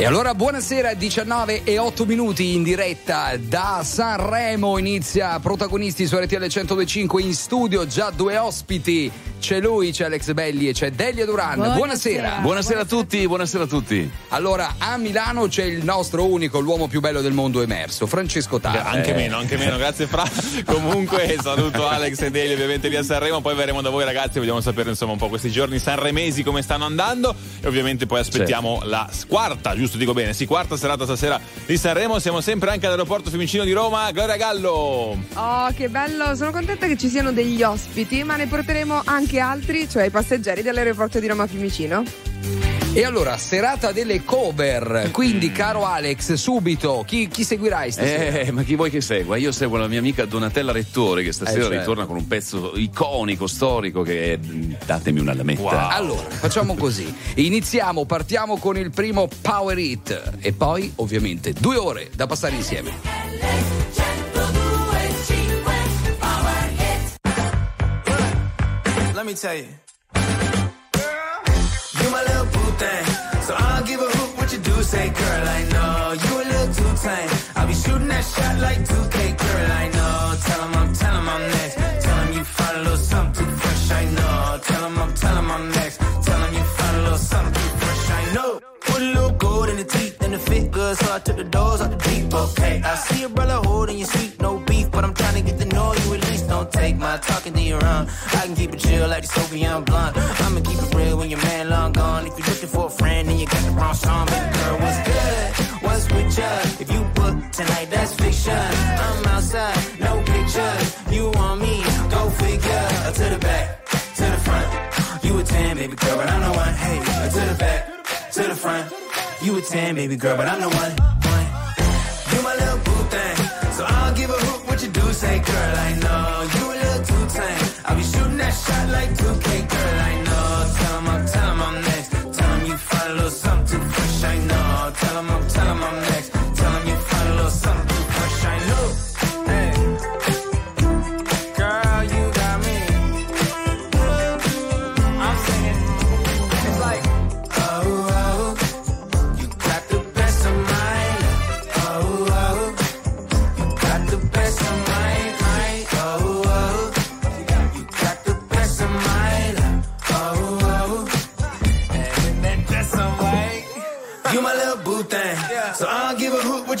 E allora buonasera, 19:08 in diretta da Sanremo, inizia Protagonisti su RTL 102.5. In studio già due ospiti, c'è lui, c'è Alex Belli e c'è Delia Duran. Buonasera a tutti, buonasera a tutti. Allora, a Milano c'è il nostro unico, l'uomo più bello del mondo emerso, Francesco Tata. Anche meno, grazie Fra. Comunque saluto Alex e Delia, ovviamente lì a Sanremo, poi verremo da voi ragazzi, vogliamo sapere insomma un po' questi giorni sanremesi come stanno andando e ovviamente poi aspettiamo la quarta, giusto dico bene? Sì, quarta serata stasera di Sanremo, siamo sempre anche all'aeroporto Fiumicino di Roma. Gloria Gallo! Oh, che bello, sono contenta che ci siano degli ospiti, ma ne porteremo anche altri, cioè i passeggeri dell'aeroporto di Roma Fiumicino. E allora, serata delle cover, quindi caro Alex, subito, chi seguirai stasera? Ma chi vuoi che segua? Io seguo la mia amica Donatella Rettore che stasera ritorna con un pezzo iconico, storico, che è Datemi una lametta. Wow. Allora, facciamo così, partiamo con il primo Power Hit e poi ovviamente 2 ore da passare insieme. Let me tell you, girl, you my little boo thing, so I don't give a hoot what you do say, girl, I know, you a little too tame, I'll be shooting that shot like 2K, girl, I know, tell him I'm next, tell him you find a little something too fresh, I know, tell him I'm next, tell him you find a little something too fresh, I know, put a little gold in the teeth and the fit good, so I took the doors out the deep, okay, I see a brother holding your seat, no beef, but I'm trying to get to know you at least, don't take my talking to your own. I can keep it chill like the Soviet blonde. I'ma keep it real when your man long gone. If you're looking for a friend, then you got the wrong song. Baby girl, what's good? What's with ya? If you book tonight, that's fiction. I'm outside, no picture. You want me? Go figure. To the back, to the front. You a 10, baby girl, but I'm the one. Hey, to the back, to the front. You a 10, baby girl, but I'm the one. You my little boo thing, so I don't give a hoot what you do say, girl. I know you a little too tame. I'll be shooting that shot like 2K, girl, I know. Tell him I'm next. Tell him you find a little something fresh, I know. Tell him I'm next. Tell him you find a little something fresh, I know. Hey, girl, you got me. I'm singing. It's like, oh, oh, you got the best of mine. Oh, oh, you got the best of mine. Oh, oh. You my little boo thing, so I don't give a hoot what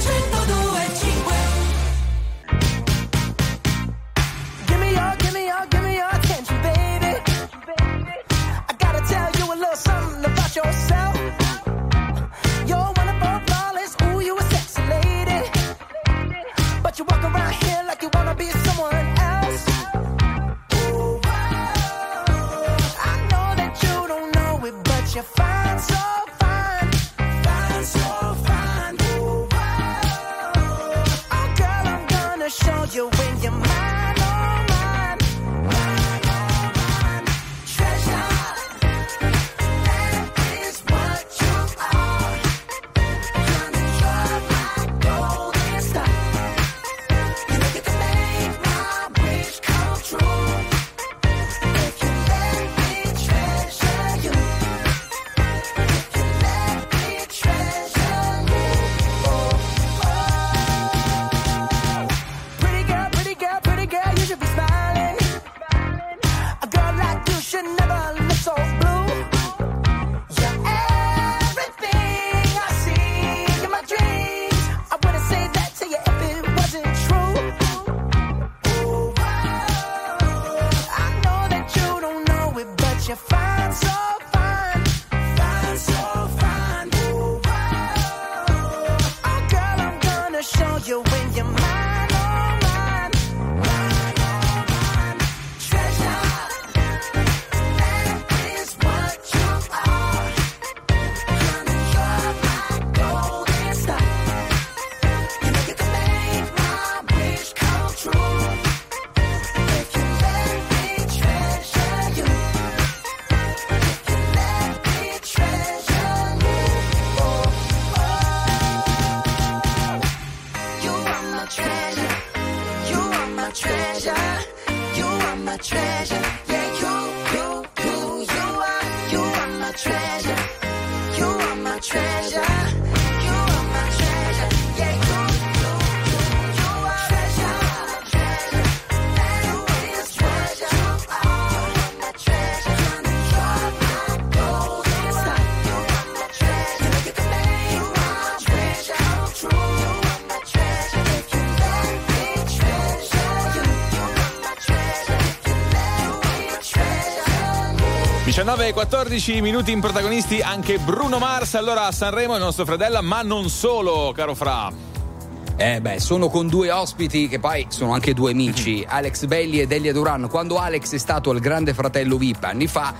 102.5. Give me your attention, baby. I gotta tell you a little something about yourself. You're one of our flawless, ooh, you a sexy lady. But you walk around here like you wanna be someone else. Ooh, whoa. I know that you don't know it, but you're fine, so fine, fine, so fine. Show you when you're mine, oh mine, mine, oh mine. Treasure, that is what you are. Honey, you're my golden star. You look at the make my wish come true. If you let me treasure you, if you let me treasure you, oh, oh. Pretty girl, you should be smiling. A girl like you should never look so blue. You're everything I see in my dreams. I wouldn't say that to you if it wasn't true. Ooh, whoa. I know that you don't know it, but you're fine, so fine, fine, so fine. Ooh, whoa. Oh, girl, I'm gonna show you when you're mine, oh mine. Mine, oh mine. Treasure, that 19:14 minuti in protagonisti anche Bruno Mars. Allora a Sanremo il nostro Fredella, ma non solo, caro Fra. Sono con due ospiti che poi sono anche due amici, Alex Belli e Delia Duran. Quando Alex è stato al Grande Fratello VIP anni fa,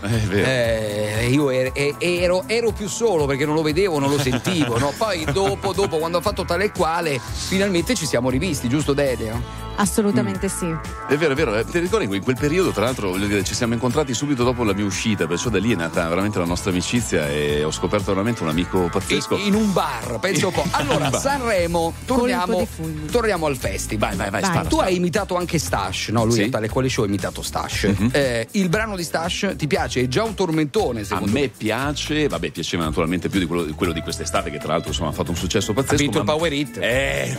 io ero più solo perché non lo vedevo, non lo sentivo, no? Poi dopo quando ha fatto Tale e Quale, finalmente ci siamo rivisti, giusto Delia? Assolutamente sì. È vero. Ti ricordi in quel periodo, tra l'altro, ci siamo incontrati subito dopo la mia uscita, perciò da lì è nata veramente la nostra amicizia e ho scoperto veramente un amico pazzesco. In un bar, penso un po'. Allora, Sanremo, torniamo al festival. Vai. Tu hai imitato anche Stash, no? Lui sì? A Tale Quale Show ha imitato Stash. Mm-hmm. Il brano di Stash ti piace? È già un tormentone, secondo me. A me piace, piaceva naturalmente più di quello di quest'estate, che tra l'altro ha fatto un successo pazzesco. Ha vinto il Power Hit.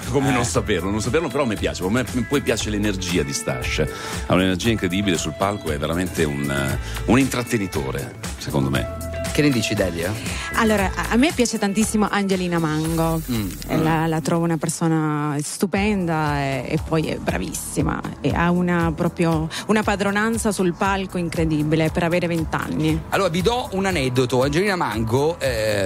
Come non saperlo, però a me piace. Poi piace l'energia di Stash, ha un'energia incredibile sul palco, è veramente un intrattenitore, secondo me. Che ne dici, Delia? Allora, a me piace tantissimo Angelina Mango, la trovo una persona stupenda e poi è bravissima e ha una padronanza sul palco incredibile per avere 20 anni. Allora vi do un aneddoto. Angelina Mango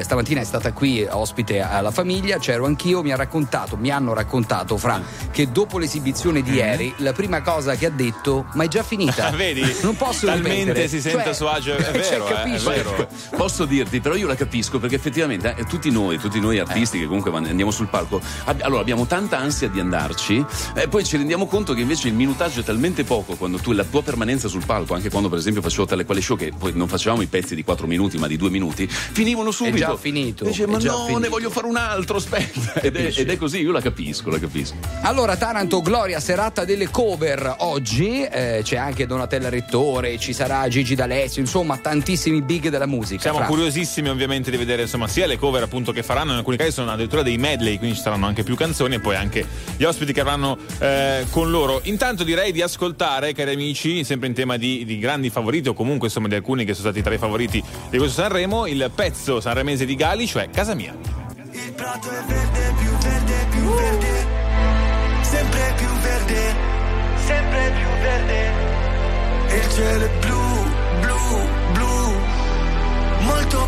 stamattina è stata qui ospite alla famiglia, c'ero anch'io, mi hanno raccontato Fra, che dopo l'esibizione di ieri la prima cosa che ha detto: ma è già finita. Vedi? Non posso ripetere. Talmente si sente a suo agio, è vero, capisci? È vero. Posso dirti, però io la capisco, perché effettivamente tutti noi artisti che comunque andiamo sul palco, allora abbiamo tanta ansia di andarci e poi ci rendiamo conto che invece il minutaggio è talmente poco quando tu la tua permanenza sul palco, anche quando per esempio facevo Tale Quale Show, che poi non facevamo i pezzi di 4 minuti ma di 2 minuti, finivano subito. È già finito. Dice, ma no, finito. Ne voglio fare un altro, aspetta. Ed è così, io la capisco. Allora Taranto, Gloria, serata delle cover oggi, c'è anche Donatella Rettore, ci sarà Gigi D'Alessio, insomma tantissimi big della musica. Siamo curiosissimi ovviamente di vedere insomma sia le cover appunto che faranno, in alcuni casi sono addirittura dei medley, quindi ci saranno anche più canzoni e poi anche gli ospiti che avranno con loro. Intanto direi di ascoltare, cari amici, sempre in tema di grandi favoriti o comunque insomma di alcuni che sono stati tra i favoriti di questo Sanremo, il pezzo sanremese di Ghali, cioè Casa Mia. Il prato è verde, più verde, più verde, sempre più verde, sempre più verde. Il cielo è blu, blu, blu, molto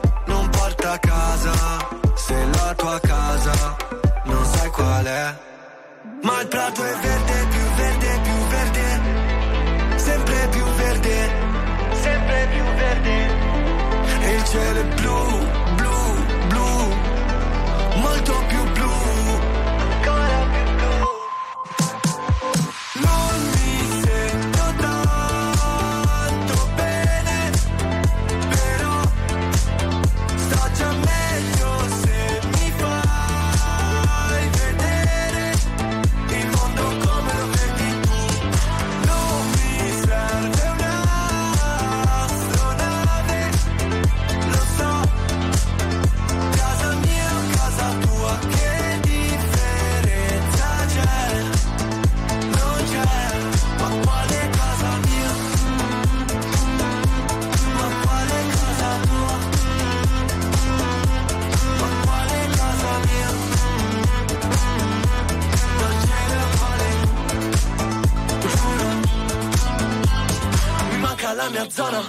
a casa, se la tua casa non sai qual è. Ma il prato è verde, più verde, più verde, sempre più verde, sempre più verde. E il cielo è blu, blu, blu, molto più blu, ancora più blu. Non mi sento tanto bene, però sto già meglio se mi fai vedere il mondo come lo vedi tu. Non mi serve un'astronave, lo so, casa mia o casa tua, che differenza c'è? Non c'è, ma quale casa mia? Ma quale casa tua? Mi manca la mia zona,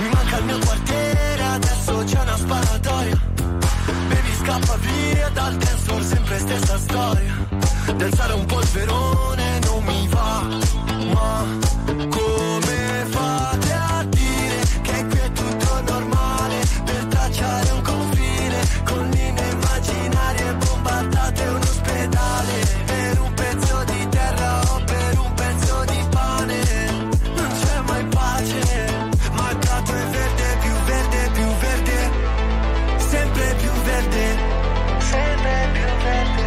mi manca il mio quartiere, adesso c'è una sparatoria. Baby scappa via dal dance floor, sempre stessa storia. Danzare un polverone non mi va, ma come fate a dire che qui è tutto normale? Per tracciare un confine con linee immaginarie bombardate un ospedale, per un pezzo di terra o per un pezzo di pane non c'è mai pace. Ma il prato è verde, più verde, più verde, sempre più verde, sempre più verde.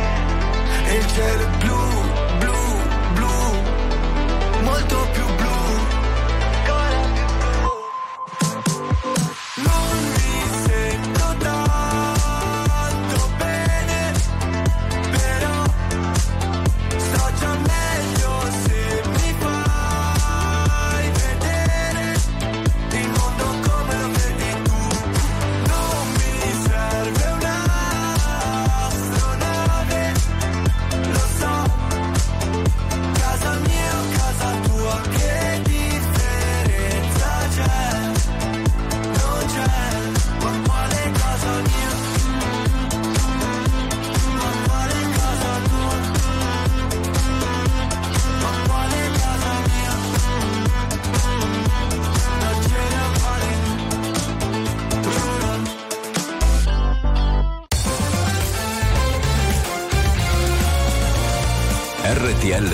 E il cielo è blu, blu, blu, molto più blu. RTL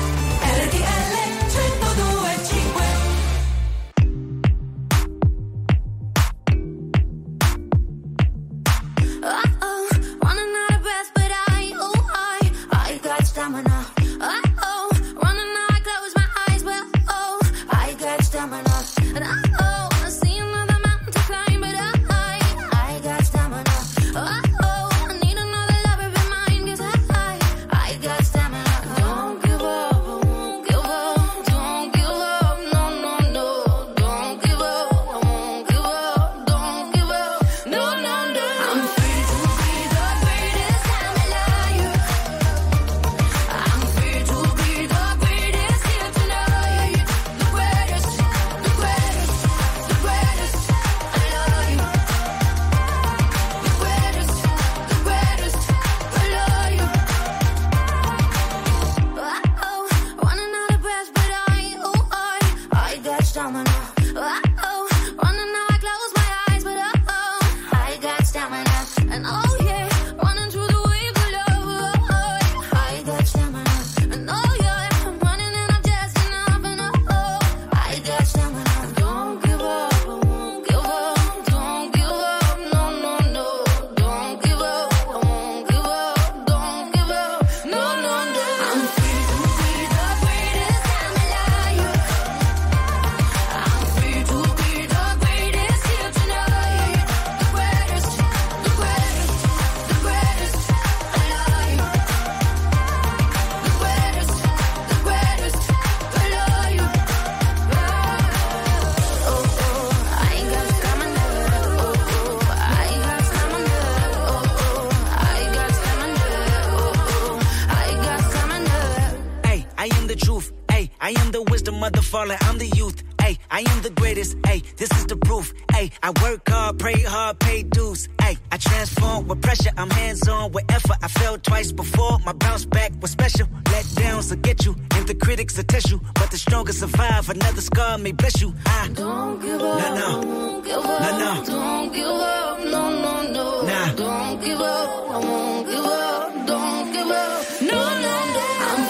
RTL 102.5. I'm the youth, ayy, I am the greatest, ayy, this is the proof, ayy, I work hard, pay dues, ayy, I transform with pressure, I'm hands-on with effort, I fell twice before, my bounce back was special, let downs will get you, and the critics will test you, but the strongest survive, another scar may bless you, I don't give up, no, no, give up, no, no, don't give up, no, no, no, nah. Don't give up, I won't give up, don't give up, no, no, no, I'm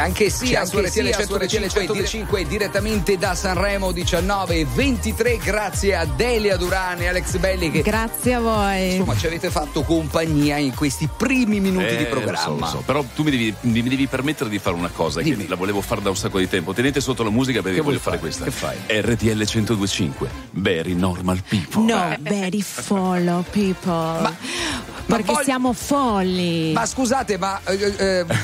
anche sia su RTL 102.5 direttamente da Sanremo 19:23. Grazie a Delia Duran e Alex Belli che grazie a voi, insomma, ci avete fatto compagnia in questi primi minuti di programma. Lo so. Però tu mi devi permettere di fare una cosa. Dimmi. Che la volevo fare da un sacco di tempo. Tenete sotto la musica perché voglio fare questa. Che fai? RTL 102.5 very normal people, no, very follow people, ma perché siamo folli. Ma scusate, ma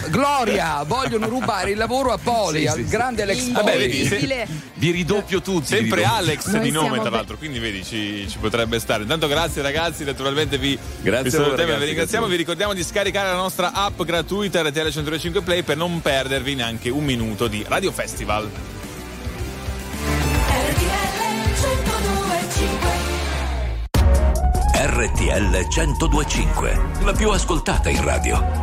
Gloria, vogliono rubare il lavoro a Poli, sì, al grande Alex Poli. Vi ridoppio tutti. Sempre ridoppio. Alex noi di nome, tra l'altro, quindi vedi, ci potrebbe stare. Intanto grazie ragazzi, naturalmente vi salutiamo, ragazzi, vi ringraziamo, vi ricordiamo di scaricare la nostra app gratuita RTL 105 Play per non perdervi neanche un minuto di Radio Festival. RTL 125, la più ascoltata in radio.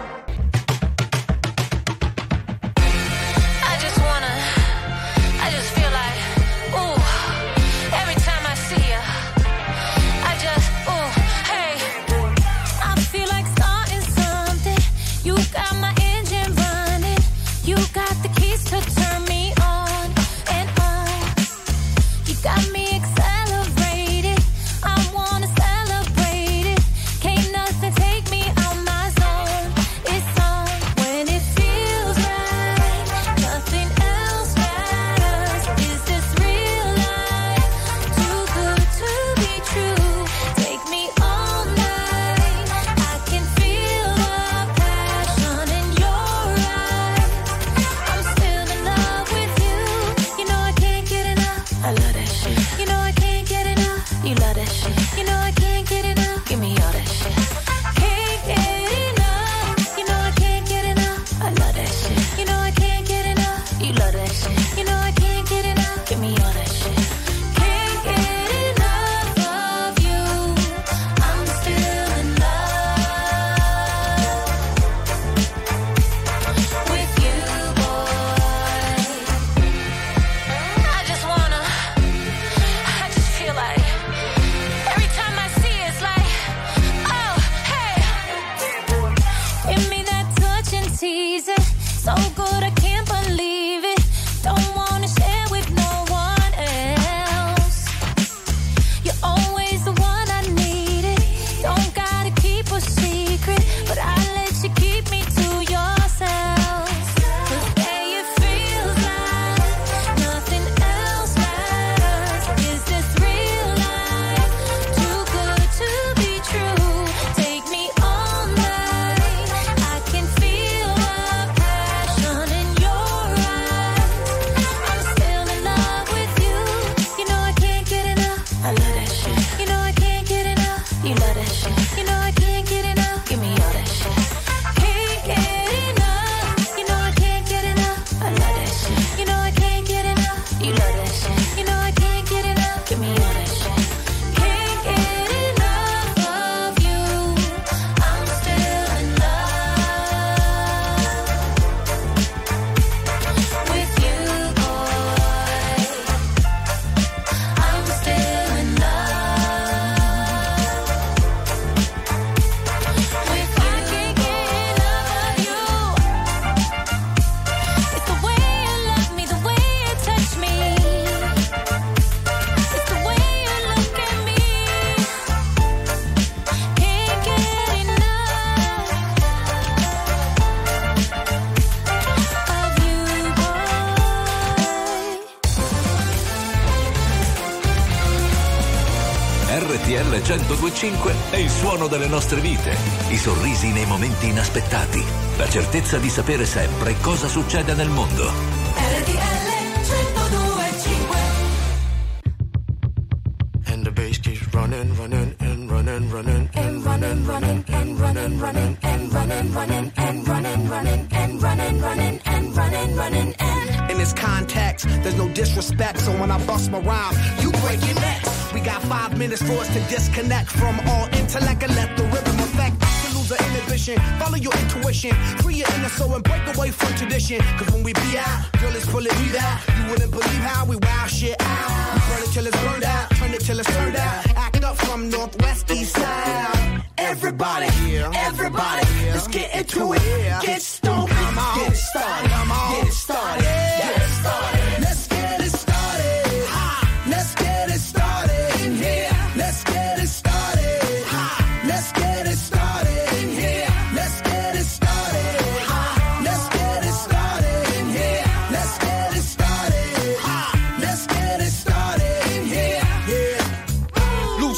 Take me on my zone. RTL 102.5 è il suono delle nostre vite, i sorrisi nei momenti inaspettati, la certezza di sapere sempre cosa succede nel mondo. RTL 102.5. And the bass keeps running, running, and running, running, and running, running, and running, running, and running, running, and running, running, and running, running, and running, running, and in this context, there's no disrespect, so when I bust my rhyme, you break your neck. We got 5 minutes for us to disconnect from all intellect and let the rhythm affect. To lose the inhibition, follow your intuition, free your inner soul and break away from tradition. Cause when we be out, girl, it's pulling me out. You wouldn't believe how we wow shit out. We burn it till it's burned out, turn it till it's turned out. Act up from Northwest East Side. Everybody, everybody, let's get into it. Get stoned, get it started, get it started, get it started.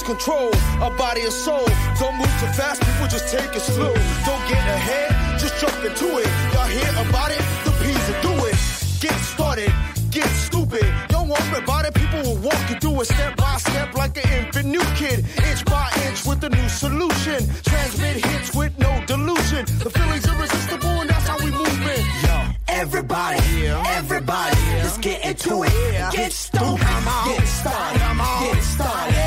Control our body and soul. Don't move too fast, people just take it slow. Don't get ahead, just jump into it. Y'all hear about it? The P's will do it. Get started, get stupid. Don't worry about it, people will walk you through it step by step like an infant new kid. Inch by inch with a new solution. Transmit hits with no delusion. The feeling's irresistible and that's how we move it. Yo. Everybody, everybody, let's get into it. Get started, get started, get started.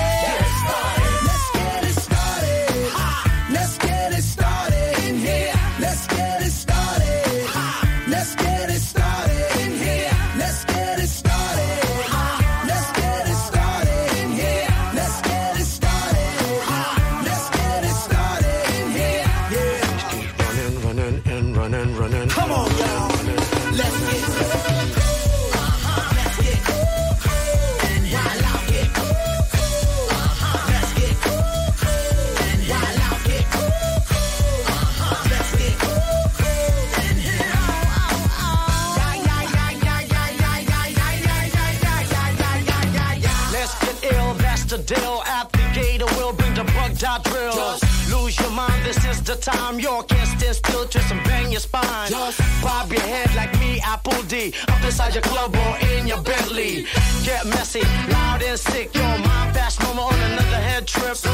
Drill. Just lose your mind, this is the time. You can't stand still, twist and bang your spine. Just bob your head like me, Apple D. Up inside your club or in your Bentley. Get messy, loud and sick. Your mind fast, no more on another head trip. So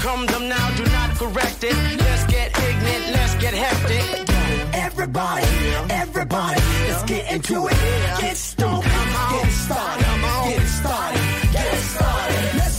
come them now, do not correct it. Let's get ignorant, let's get hectic. Everybody, everybody, let's get into it. Get stoned, get started, get started, get started. Let's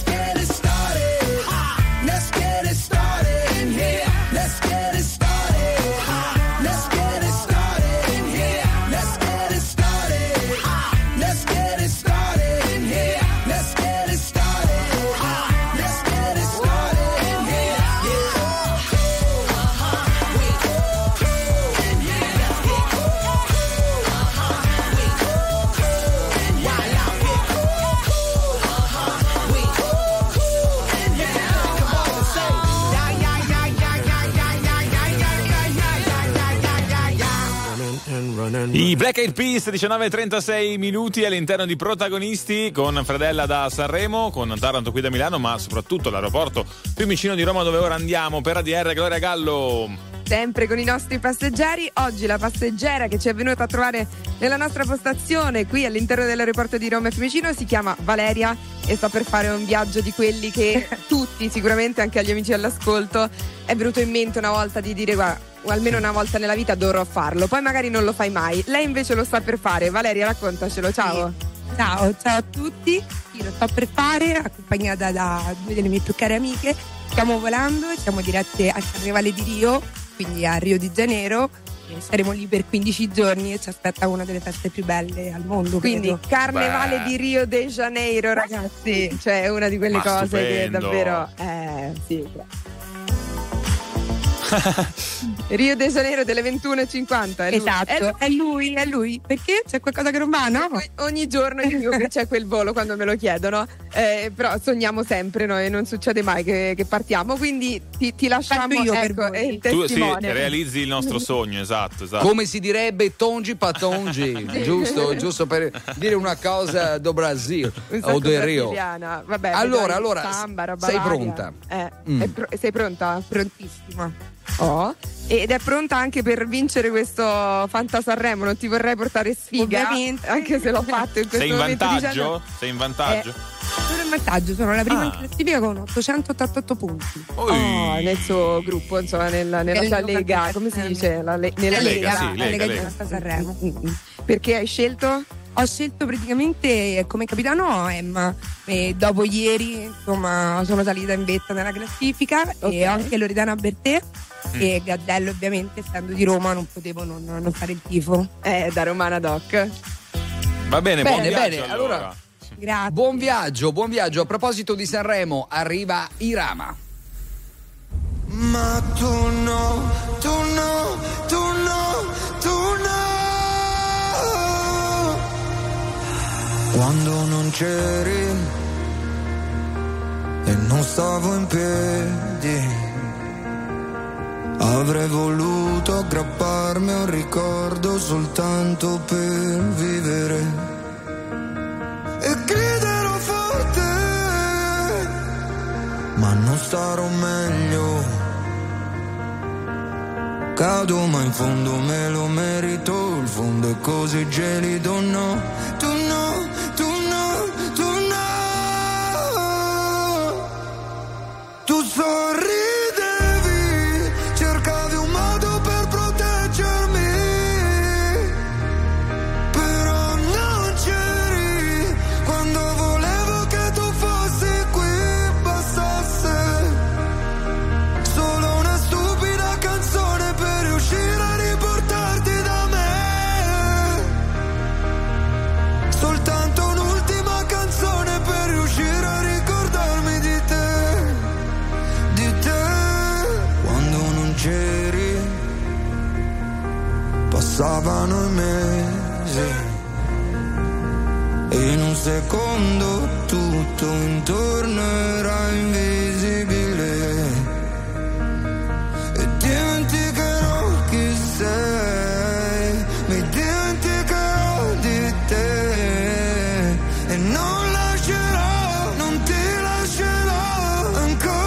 i Black Eyed Peas, 19:36 minuti all'interno di Protagonisti con Fredella da Sanremo, con Taranto qui da Milano, ma soprattutto l'aeroporto Fiumicino di Roma dove ora andiamo per ADR Gloria Gallo. Sempre con i nostri passeggeri, oggi la passeggera che ci è venuta a trovare nella nostra postazione qui all'interno dell'aeroporto di Roma e Fiumicino si chiama Valeria e sta per fare un viaggio di quelli che tutti, sicuramente anche agli amici all'ascolto, è venuto in mente una volta di dire guarda, almeno una volta nella vita dovrò farlo, poi magari non lo fai mai. Lei invece lo sta per fare. Valeria, raccontacelo, ciao. Sì. Ciao a tutti, io lo sto per fare, accompagnata da due delle mie più care amiche. Stiamo volando e siamo dirette al Carnevale di Rio, quindi a Rio de Janeiro. Saremo lì per 15 giorni e ci aspetta una delle feste più belle al mondo. Quindi credo. Carnevale di Rio de Janeiro, ragazzi, cioè una di quelle cose stupendo. Che davvero sì. Rio de Janeiro delle 21:50. Esatto, è lui. Perché? C'è qualcosa che non va, no? Ogni giorno c'è quel volo quando me lo chiedono, però sogniamo sempre noi, non succede mai che partiamo, quindi ti lasciamo io, ecco, il testimone. Tu realizzi il nostro sogno, esatto. Come si direbbe tongi patongi, giusto per dire una cosa do Brasil o del Rio. Vabbè, allora samba, sei pronta? Sei pronta? Prontissima. Ed è pronta anche per vincere questo Fanta Sanremo, non ti vorrei portare sfiga, ovviamente, anche se l'ho fatto in questo momento. Sei in vantaggio? Sono in vantaggio, sono la prima in classifica con 888 punti. Nel suo gruppo, insomma, nella sua lega, come si dice? Nella lega di Fanta Sanremo. Perché hai scelto? Ho scelto praticamente come capitano Emma, e dopo ieri insomma sono salita in vetta nella classifica, e anche Loredana Bertè e Gaddello, ovviamente essendo di Roma non potevo non fare il tifo, da romana doc. Va bene, buon viaggio, allora. Grazie. Buon viaggio. A proposito di Sanremo, arriva Irama. Ma tu no. Quando non c'eri e non stavo in piedi, avrei voluto aggrapparmi a un ricordo soltanto per vivere e griderò forte, ma non starò meglio, cado ma in fondo me lo merito, il fondo è così gelido, no, tu no. Tu sorridevi, cercavi un modo per proteggermi, però non c'eri quando volevo che tu fossi qui, bastasse solo una stupida canzone per riuscire a riportarti da me, soltanto un'ultima canzone per riuscire a ricordarmi di te. Passavano i mesi e in un secondo tutto intorno era invisibile e dimenticherò chi sei, mi dimenticherò di te e non lascerò, non ti lascerò ancora.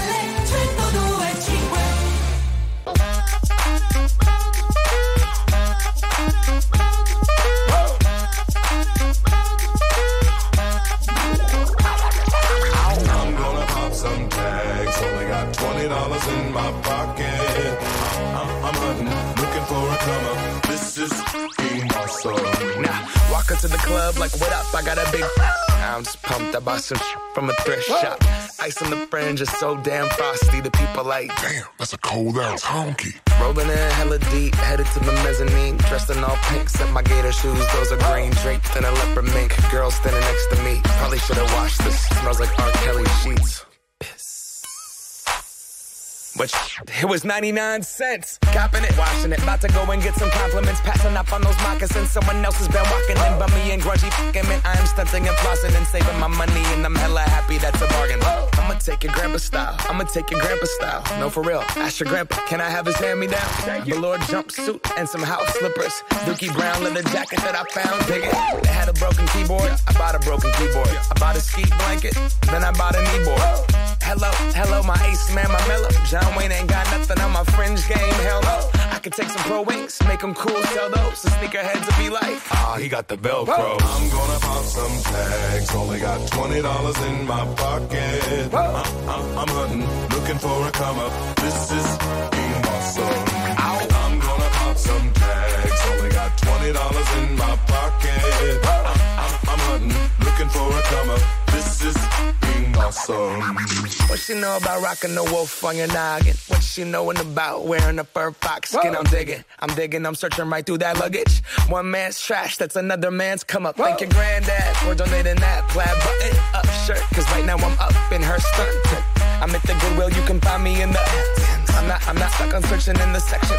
102.5. $20 in my pocket. I'm hunting, looking for a comer. This is being awesome. Now, walk into the club like, what up? I got a big... I'm just pumped, I bought some from a thrift shop. Ice on the fringe is so damn frosty. The people like, damn, that's a cold-ass honky. Rolling in hella deep, headed to the mezzanine. Dressed in all pink, set my gator shoes. Those are green draped in a leopard mink. Girl standing next to me, probably should have washed this. Smells like R. Kelly sheets. But it was 99 cents. Copping it, washing it. About to go and get some compliments. Passing up on those moccasins. Someone else has been walking in. But me and grungy fucking men. I am stunting and flossing and saving my money. And I'm hella happy that's a bargain. I'ma take your grandpa style. I'ma take your grandpa style. No, for real. Ask your grandpa. Can I have his hand-me-down? Velour jumpsuit and some house slippers. Dookie brown leather jacket that I found. Dig it. They had a broken keyboard. I bought a broken keyboard. I bought a ski blanket. Then I bought a kneeboard. Hello, hello, my ace man, my mellow. John Wayne ain't got nothing on my fringe game, hell no. I could take some pro wings, make them cool, sell those. The sneakerheads would be like, ah, he got the Velcro. Whoa. I'm gonna pop some tags, only got $20 in my pocket. I'm hunting, looking for a come up, this is being awesome. I'm gonna pop some tags, only got $20 in my pocket. I'm hunting, looking for a come up, this is being awesome. What she know about rocking the wolf on your noggin? What she knowin' about wearing a fur fox skin? Whoa. I'm digging, I'm searching right through that luggage. One man's trash, that's another man's come up. Whoa. Thank your granddad for donating that plaid button up shirt. Cause right now I'm up in her skirt. I'm at the Goodwill, you can find me in the... I'm not stuck on searching in the section.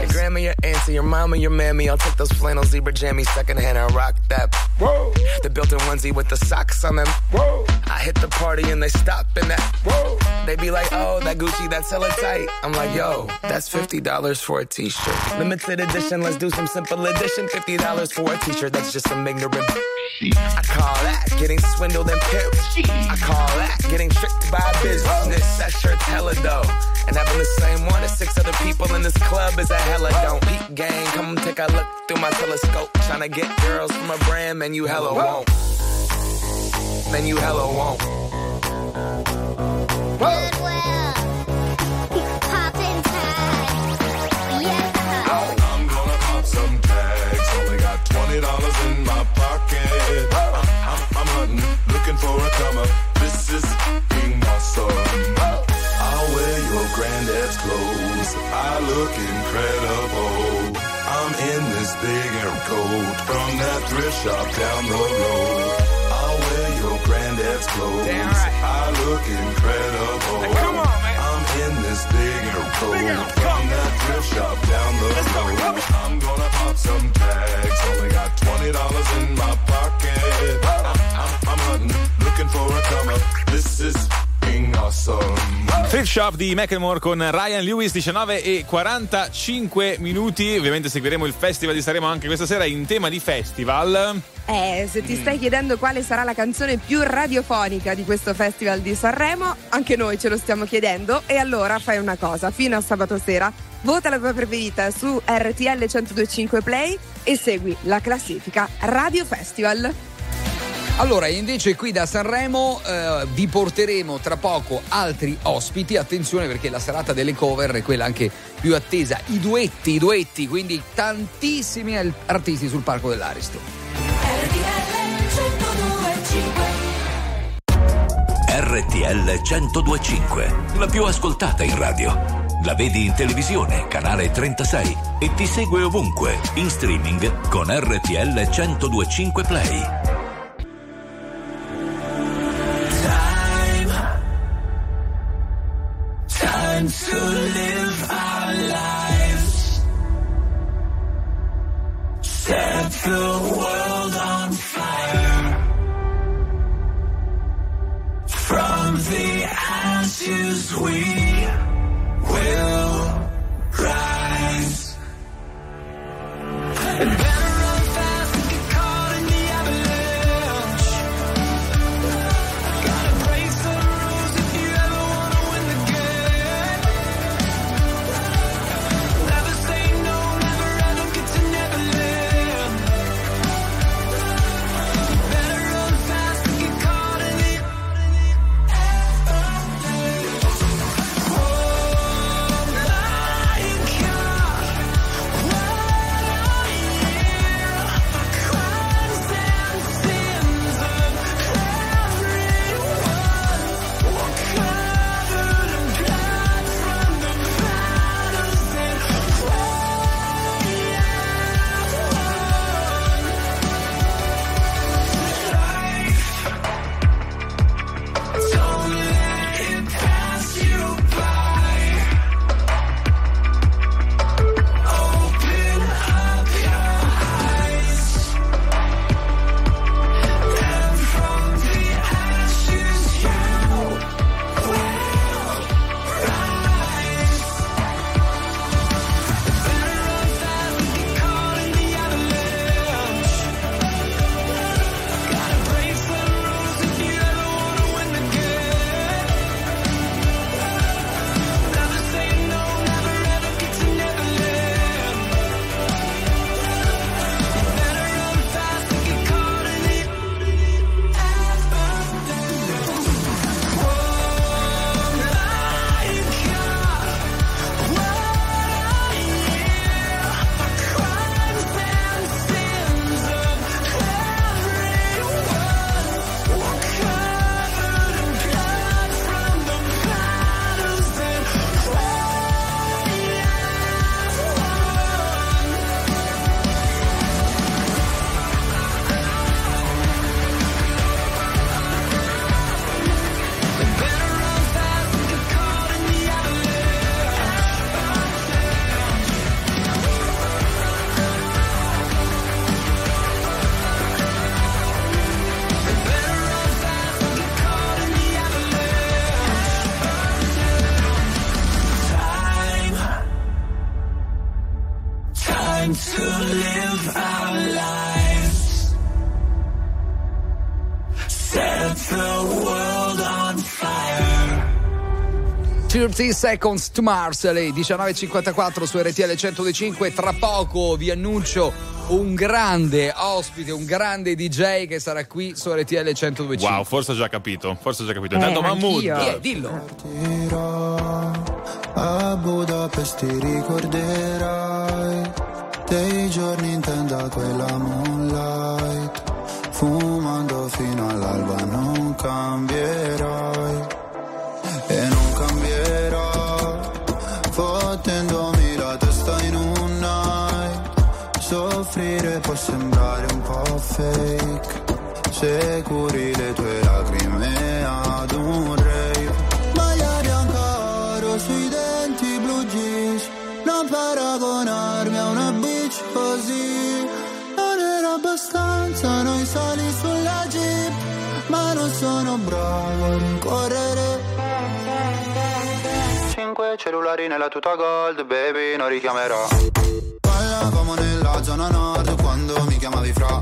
Your grandma, your auntie, your mama, your mammy. I'll take those flannel zebra jammies secondhand and rock that. Whoa. The built-in onesie with the socks on them. Whoa. I hit the party and they stop in that. Whoa. They be like, oh, that Gucci, that's hella tight. I'm like, yo, that's $50 for a t-shirt. Limited edition, let's do some simple edition. $50 for a t-shirt, that's just some ignorant. I call that getting swindled and pimped. I call that getting tricked by business. That shirt's hella dope. And having the same one as 6 other people in this club is a hella don't eat gang. Come take a look through my telescope. Tryna get girls from a brand, man, you hella won't. Man, you hella won't. Goodwill. Poppin' tags. Yeah. I'm gonna pop some tags. Only got $20 in my pocket. I'm hunting, looking for a comer. This is being awesome. I'll wear your granddad's clothes. I look incredible. I'm in this big air coat from that thrift shop down the road. I'll wear your granddad's clothes. Damn right. I look incredible. Hey, come on, man. I'm in this big air coat from that thrift shop down the road. I'm gonna pop some tags. Only got $20 in my pocket. I'm hunting, looking for a come up. This is being awesome. Thrift Shop di Macklemore con Ryan Lewis, 19:45 minuti. Ovviamente seguiremo il Festival di Sanremo anche questa sera in tema di festival. Se ti stai chiedendo quale sarà la canzone più radiofonica di questo Festival di Sanremo, anche noi ce lo stiamo chiedendo. E allora fai una cosa, fino a sabato sera vota la tua preferita su RTL 102.5 Play e segui la classifica Radio Festival. Allora, invece qui da Sanremo vi porteremo tra poco altri ospiti. Attenzione, perché la serata delle cover è quella anche più attesa. I duetti, quindi tantissimi artisti sul palco dell'Aristo. RTL 102.5, la più ascoltata in radio. La vedi in televisione, canale 36, e ti segue ovunque, in streaming con RTL 102.5 Play. Time to live our lives. Set the world on fire. From the ashes we will rise. And whoa! 30 Seconds to Mars, alle 19.54 su RTL 102.5. Tra poco vi annuncio un grande ospite, un grande DJ che sarà qui su RTL 102.5. Wow, forse ho già capito. Intanto Mahmood. Dillo. A Budapest ti ricorderai dei giorni in tenda quella moonlight, fumando fino all'alba non cambierai e non cambierò, fottendomi la testa in un night. Soffrire può sembrare un po' fake se curi le tue lacrime ad un rave. Maglia bianca, oro sui denti, blu jeans, non paragonarmi a una bitch così. Non era abbastanza noi sali sulla jeep, ma non sono bravo a rincorrere. 5 cellulari nella tuta gold, baby, non richiamerò. Parlavamo nella zona nord quando mi chiamavi fra,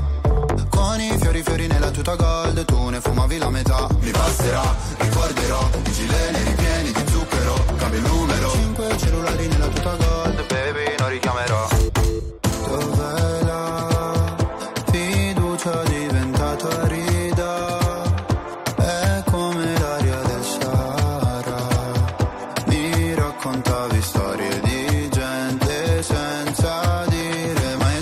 con i fiori nella tuta gold, tu ne fumavi la metà. Mi passerà, ricorderò, i gileni ripieni di zucchero, cambia il numero. 5 cellulari nella tuta gold, baby, non richiamerò. Dov'è la fiducia diventata rida? È come l'aria del Sahara, mi raccontavi storie di gente senza dire mai il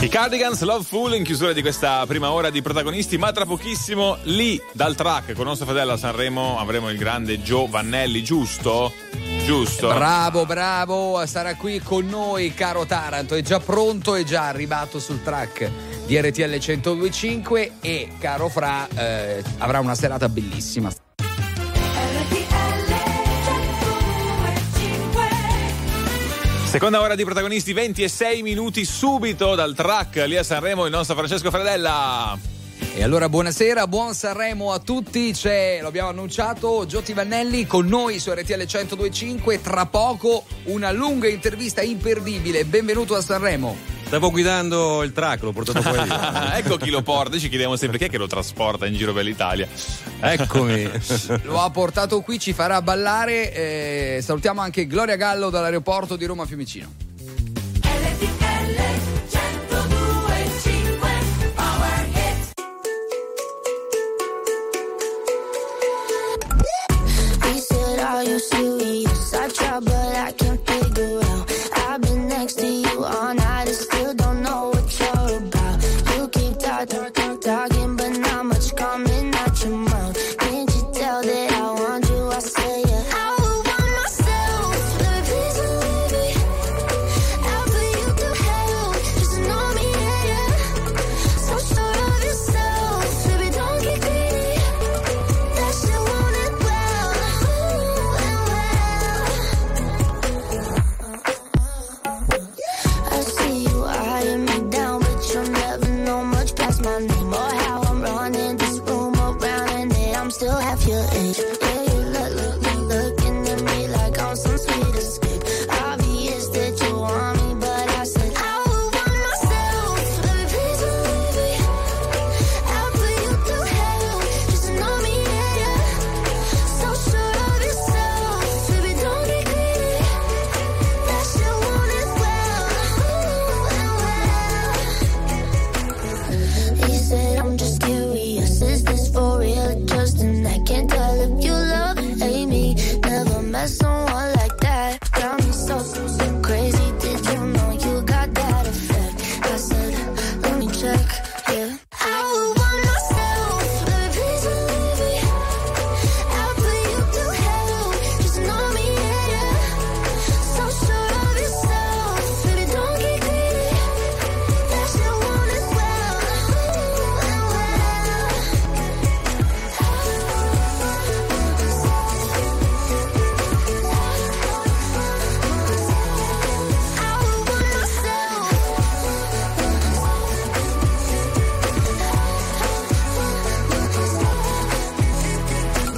I Cardigans, Love Fool, in chiusura di questa prima ora di Protagonisti, ma tra pochissimo lì dal track con nostro Fredella a Sanremo avremo il grande Giò Vannelli, giusto? Giusto. Bravo, sarà qui con noi, caro Taranto, è già pronto, è già arrivato sul track di RTL 102.5 e caro Fra avrà una serata bellissima. Seconda ora di Protagonisti, 26 minuti, subito dal track lì a Sanremo il nostro Francesco Fredella. E allora buonasera, buon Sanremo a tutti, c'è, lo abbiamo annunciato, Giò Vannelli con noi su RTL 102.5, tra poco una lunga intervista imperdibile, benvenuto a Sanremo. Stavo guidando il track, l'ho portato fuori io. Ecco chi lo porta, ci chiediamo sempre chi è che lo trasporta in giro per l'Italia. Eccomi. Lo ha portato qui, ci farà ballare. Salutiamo anche Gloria Gallo dall'aeroporto di Roma Fiumicino.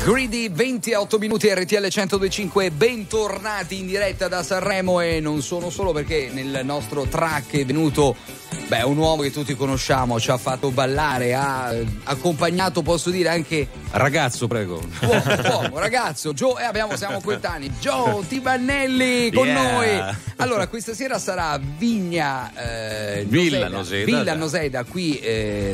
Greedy, 28 minuti RTL 102.5, bentornati in diretta da Sanremo e non sono solo, perché nel nostro track è venuto un uomo che tutti conosciamo, ci ha fatto ballare, ha accompagnato, posso dire anche... Ragazzo, prego. Uomo, ragazzo, Giò, siamo coetanei, Giò Vannelli con noi. Allora, questa sera sarà Villa Noseda qui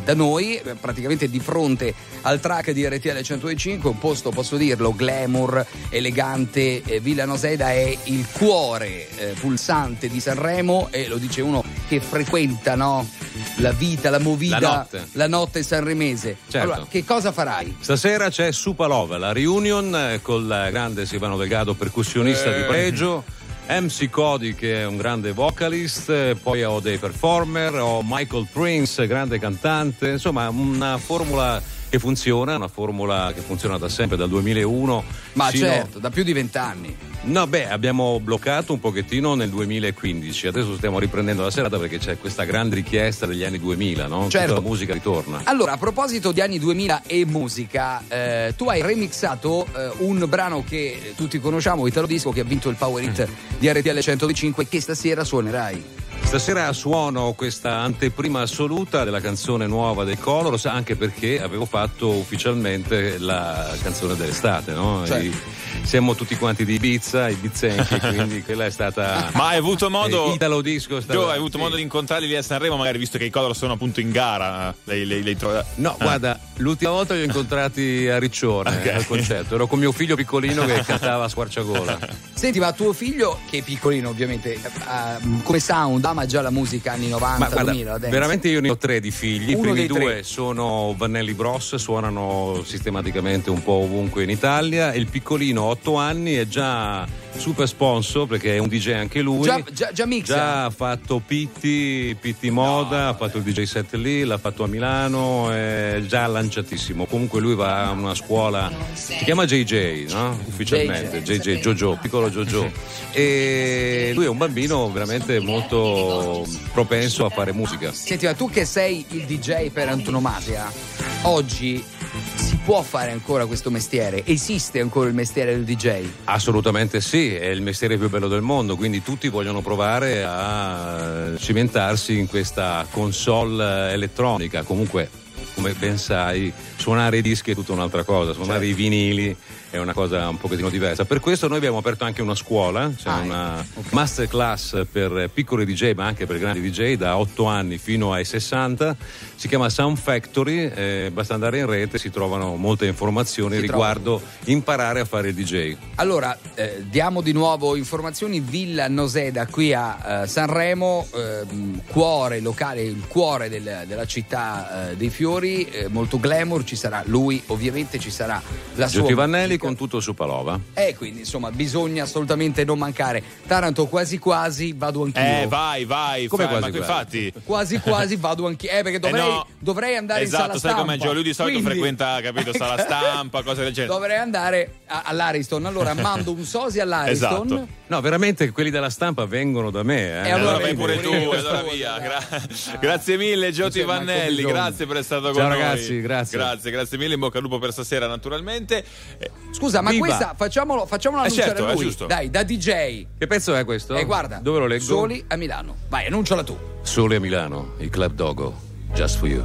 da noi, praticamente di fronte al track di RTL 105, un posto, posso dirlo, glamour, elegante. Villa Noseda è il cuore pulsante di Sanremo e lo dice uno che frequenta, no? La vita, la movida, la notte sanremese. Certo. Allora, che cosa farai? Stasera c'è Supalova, la reunion col grande Silvano Delgado, percussionista di pregio, MC Cody che è un grande vocalist, poi ho dei performer, ho Michael Prince, grande cantante, insomma una formula che funziona, da sempre, dal 2001. Ma certo, da più di 20 anni. No, abbiamo bloccato un pochettino nel 2015, adesso stiamo riprendendo la serata perché c'è questa grande richiesta degli anni 2000, no? Certo. Tutta la musica ritorna. Allora, a proposito di anni 2000 e musica, tu hai remixato un brano che tutti conosciamo, Italo Disco, che ha vinto il Power Hit di RTL 105, che stasera suonerai. Stasera suono questa anteprima assoluta della canzone nuova dei Colors, anche perché avevo fatto ufficialmente la canzone dell'estate, no? Certo. siamo tutti quanti di Ibiza, ibizenchi, quindi quella è stata. Ma hai avuto modo, Italo Disco, Gio, hai avuto modo di incontrarli lì a Sanremo, magari, visto che i Colors sono appunto in gara? No, guarda, l'ultima volta li ho incontrati a Riccione, okay, al concerto. Ero con mio figlio piccolino che cantava a squarciagola. Senti, ma tuo figlio, che è piccolino ovviamente, come sound ama già la musica anni 90, ma guarda, 2000, veramente io ne ho 3 di figli. I primi 2 sono Vannelli Bros, suonano sistematicamente un po' ovunque in Italia, e il piccolino 8 anni è già super sponsor perché è un DJ anche lui, già mixa, già ha fatto Pitti Moda, ha fatto il DJ set lì, l'ha fatto a Milano, è già lanciatissimo. Comunque lui va a una scuola, si chiama JJ, no? Ufficialmente JJ Jojo, piccolo Jojo, e lui è un bambino veramente molto propenso a fare musica. Senti, ma tu che sei il DJ per antonomasia, oggi si può fare ancora questo mestiere? Esiste ancora il mestiere del DJ? Assolutamente sì, è il mestiere più bello del mondo, quindi tutti vogliono provare a cimentarsi in questa console elettronica. Comunque, come ben sai, suonare i dischi è tutta un'altra cosa, suonare, certo, i vinili è una cosa un pochettino diversa. Per questo noi abbiamo aperto anche una scuola, cioè una masterclass per piccoli DJ ma anche per grandi DJ, da 8 anni fino ai 60, si chiama Sound Factory, basta andare in rete, si trovano molte informazioni riguardo imparare a fare il DJ. Allora, diamo di nuovo informazioni: Villa Noseda qui a Sanremo, cuore locale, il cuore della città dei fiori, molto glamour, ci sarà lui, ovviamente ci sarà la sua Vannelli con tutto su Palova, quindi insomma bisogna assolutamente non mancare. Taranto, quasi quasi vado anch'io. Vai come fai, quasi, infatti quasi vado anch'io, perché dovrei andare, esatto, in sala stampa, sai com'è Gio, lui di solito quindi frequenta, capito, sala stampa, cose del genere. Dovrei andare all'Ariston, allora mando un sosia all'Ariston. Esatto. No, veramente quelli della stampa vengono da me, e allora vai pure tu, allora via. Grazie mille Gio Vannelli, grazie per essere stato con noi. Ciao ragazzi, grazie mille, in bocca al lupo per stasera naturalmente. Scusa, ma viva, questa facciamolo annunciare, certo, a lui, dai, da DJ. Che pezzo è questo? E guarda, dove lo leggo? Soli a Milano. Vai, annunciala tu. Soli a Milano, il Club Dogo, Just For You.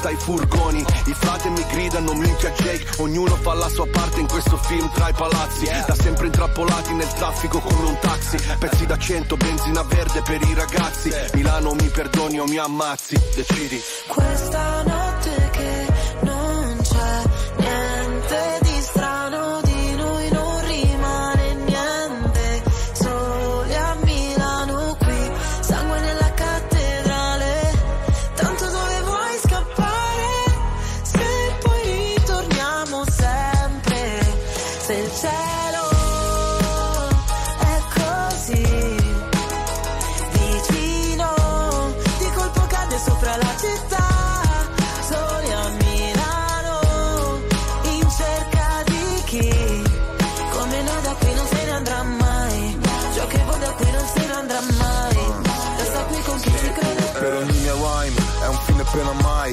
dai furgoni, i frate mi gridano minchia Jake, ognuno fa la sua parte in questo film tra i palazzi, da sempre intrappolati nel traffico come un taxi, pezzi da 100, benzina verde per i ragazzi, Milano mi perdoni o mi ammazzi, decidi. Questa notte che non c'è niente di strano, di noi non rimane niente, soli a Milano qui, sangue nella cattedrale, tanto dove vuoi scappare, se poi ritorniamo sempre, se il cielo è così vicino, di colpo cade sopra la città. Soli a Milano, in cerca di chi come noi da qui non se ne andrà mai. Ciò che vuoi da qui non se ne andrà mai. Resta qui con chi ci crede. Per ogni mia rhyme è un fine appena mai,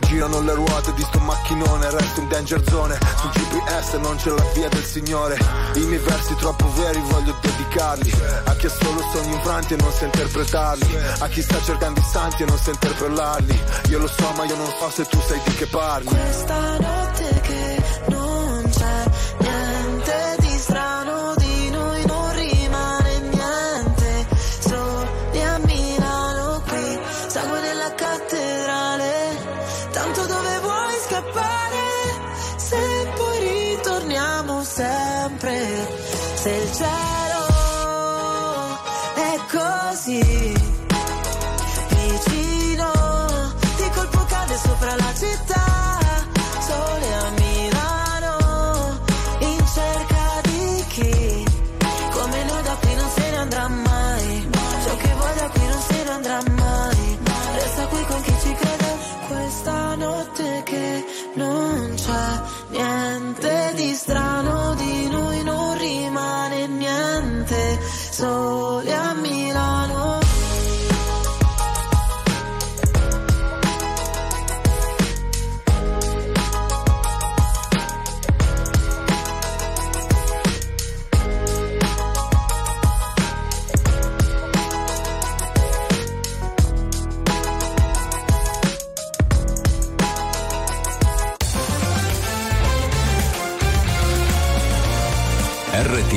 Girano le ruote di sto macchinone, resto in danger zone, sul GPS non c'è la via del Signore. I miei versi troppo veri voglio dedicarli a chi ha solo sogni infranti e non sa interpretarli, a chi sta cercando i santi e non sa interpellarli. Io lo so ma io non so se tu sai di che parli. Questa notte che non c'è niente di strano, di noi non rimane niente, soli a Milano qui, sangue nella cattedrale, tanto dove vuoi scappare, se poi ritorni è così vicino, di colpo cade sopra la città, sole a Milano, in cerca di chi come noi da qui non se ne andrà mai, ciò che vuoi da qui non se ne andrà mai, resta qui con chi ci crede, questa notte che non c'è niente di strano, di noi non rimane niente, soli a Milano. RTL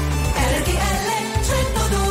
RTL 102.5.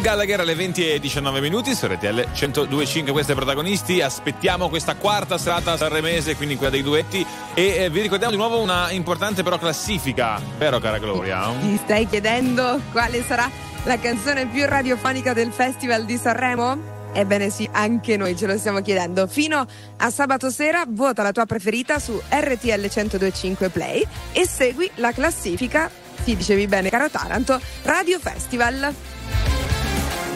Gallagher alle 20:19 su RTL 102.5, questi protagonisti. Aspettiamo questa quarta serata sanremese, quindi quella dei duetti, e vi ricordiamo di nuovo una importante però classifica, vero cara Gloria? Ti stai chiedendo quale sarà la canzone più radiofonica del Festival di Sanremo? Ebbene sì, anche noi ce lo stiamo chiedendo. Fino a sabato sera vota la tua preferita su RTL 102.5 Play e segui la classifica, ti dicevi bene cara Taranto, Radio Festival.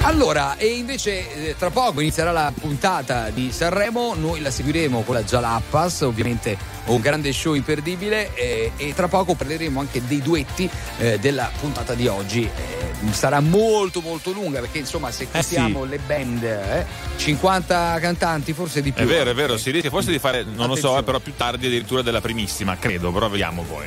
Allora, e invece tra poco inizierà la puntata di Sanremo, noi la seguiremo con la Jalapas, ovviamente un grande show imperdibile, e tra poco parleremo anche dei duetti della puntata di oggi. Sarà molto molto lunga perché insomma se contiamo le band 50 cantanti forse di più. È vero, si rischia forse di fare, non lo so, però più tardi addirittura della primissima, credo, però vediamo poi.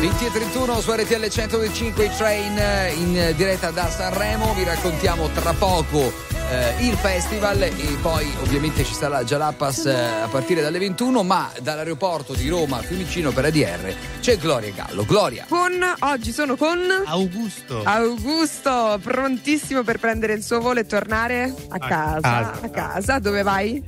20:31 su RTL 102.5 Train in diretta da Sanremo. Vi raccontiamo tra poco il festival e poi ovviamente ci sarà Jalapas a partire dalle 21, ma dall'aeroporto di Roma a Fiumicino per ADR c'è Gloria Gallo. Gloria. Oggi sono con Augusto. Augusto, prontissimo per prendere il suo volo e tornare a casa. Dove vai?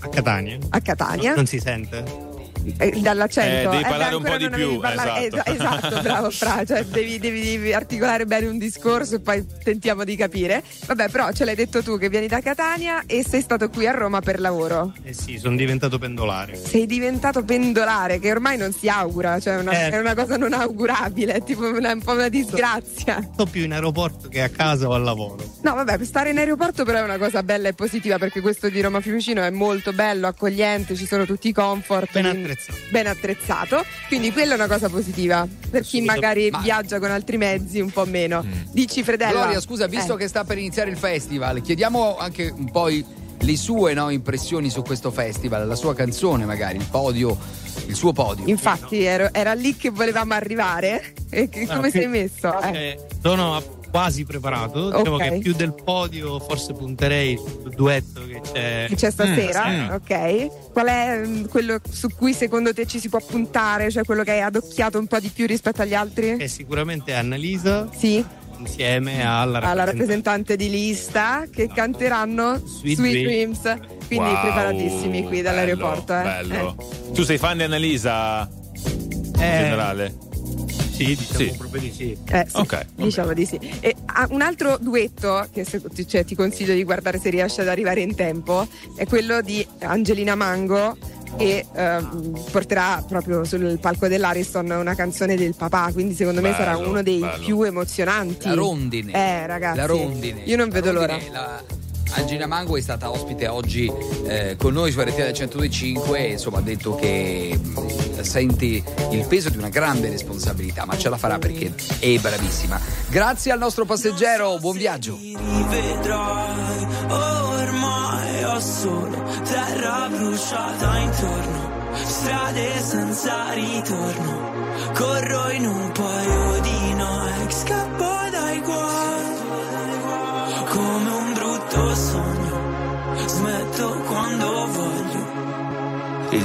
A Catania. A Catania. Non si sente? Dall'accento devi parlare un po' di più, esatto, bravo Fra, cioè devi articolare bene un discorso e poi tentiamo di capire. Vabbè, però ce l'hai detto tu che vieni da Catania e sei stato qui a Roma per lavoro. Sì, sono diventato pendolare. Sei diventato pendolare, che ormai non si augura, cioè è una cosa non augurabile, è tipo un po' una disgrazia. Sto più in aeroporto che a casa o al lavoro. No, vabbè, stare in aeroporto però è una cosa bella e positiva, perché questo di Roma Fiumicino è molto bello, accogliente, ci sono tutti i comfort, ben attrezzato, quindi quella è una cosa positiva per chi magari viaggia con altri mezzi un po' meno. Dici Fredella. Gloria, scusa, visto che sta per iniziare il festival, chiediamo anche un po' le sue impressioni su questo festival, la sua canzone, magari il suo podio. Infatti era lì che volevamo arrivare. Come sei messo? Sono quasi preparato, diciamo che più del podio forse punterei sul duetto che c'è stasera. Ok, qual è quello su cui secondo te ci si può puntare, cioè quello che hai adocchiato un po' di più rispetto agli altri? È sicuramente Annalisa, sì, insieme alla rappresentante di lista, che canteranno Sweet Dreams. Quindi preparatissimi qui dall'aeroporto. Bello. Tu sei fan di Annalisa in generale? Sì, diciamo proprio di sì. Sì, okay, diciamo di sì. E un altro duetto che ti consiglio di guardare se riesci ad arrivare in tempo è quello di Angelina Mango, che porterà proprio sul palco dell'Ariston una canzone del papà, quindi secondo me sarà uno dei più emozionanti. La rondine. Ragazzi, la rondine. Io non vedo l'ora. Angelina Mango è stata ospite oggi con noi su RTL 102.5 e insomma ha detto che senti il peso di una grande responsabilità, ma ce la farà perché è bravissima. Grazie al nostro passeggero, buon viaggio. Rivedrai, ormai ho solo terra bruciata intorno, strade senza ritorno, corro in un paio di Nike, scappo dai guai come un sogno, smetto quando voglio. Il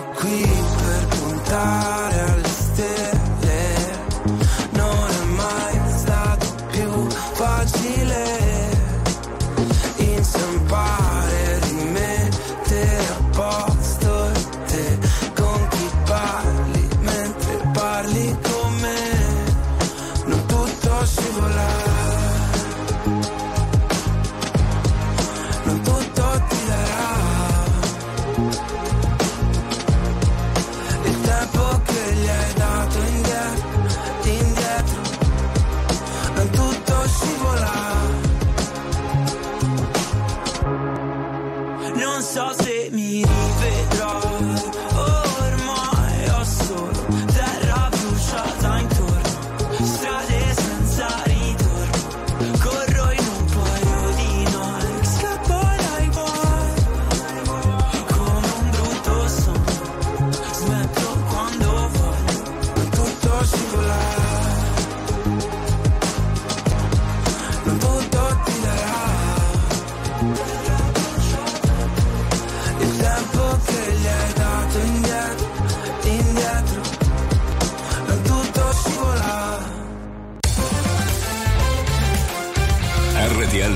qui per puntare alle stelle, non è mai stato più facile inciampare di me. RTL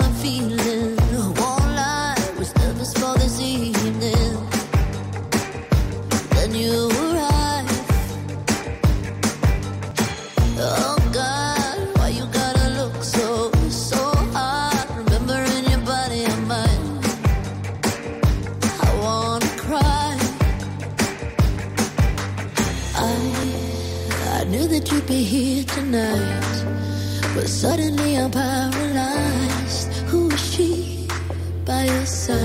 a feeling, one light was nervous for this evening. Then you arrived. Oh God, why you gotta look so hard, remembering your body and mine. I wanna cry. I knew that you'd be here tonight, but suddenly I'm paralyzed. Who is she by your side?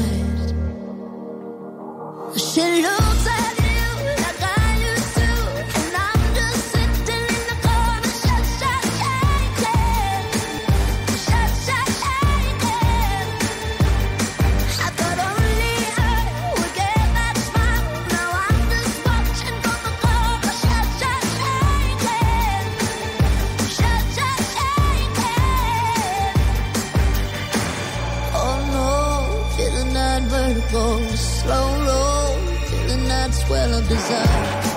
She looks at you like I used to, and I'm just sitting in the corner, shaking. I thought only her would get that smile. Now I'm just watching from the corner, shaking. Oh no, feeling that vertigo, slow roll. That swell of desire.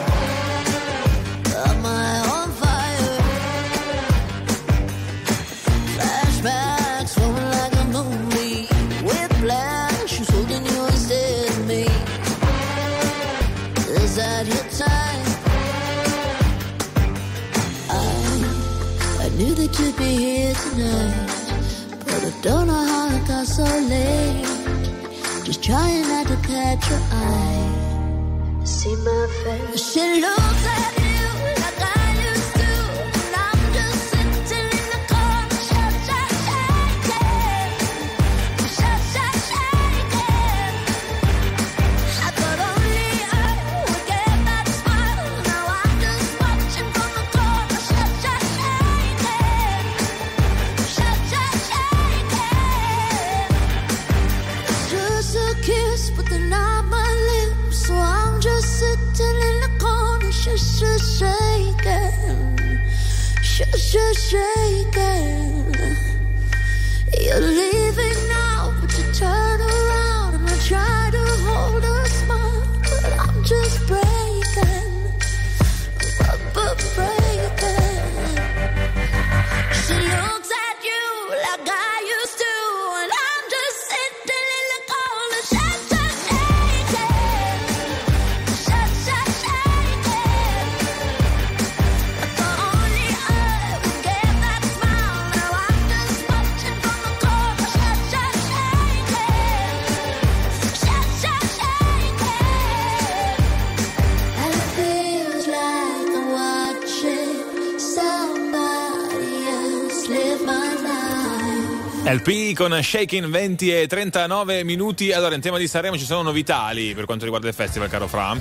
LP con Shaking, 20:39. Allora, in tema di Sanremo ci sono novità lì per quanto riguarda il festival, caro Fra.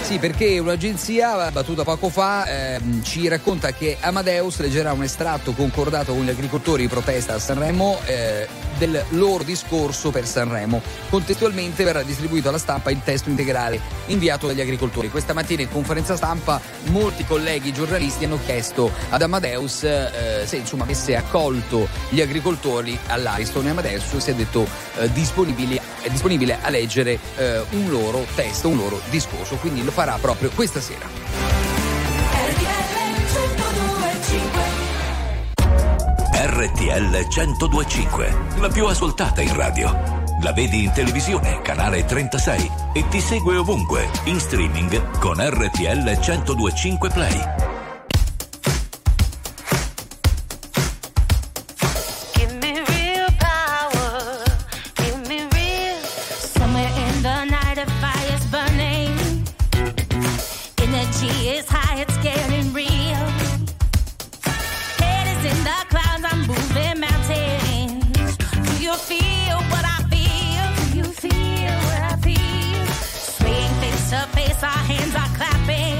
Sì, perché un'agenzia battuta poco fa ci racconta che Amadeus leggerà un estratto concordato con gli agricoltori in protesta a Sanremo del loro discorso per Sanremo. Contestualmente verrà distribuito alla stampa il testo integrale inviato dagli agricoltori. Questa mattina in conferenza stampa molti colleghi giornalisti hanno chiesto ad Amadeus se insomma avesse accolto gli agricoltori all'Ariston, e Amadeus si è detto disponibile a leggere un loro testo, un loro discorso, quindi lo farà proprio questa sera. RTL 102.5, la più ascoltata in radio. La vedi in televisione, canale 36, e ti segue ovunque, in streaming con RTL 102.5 Play. Our hands are clapping.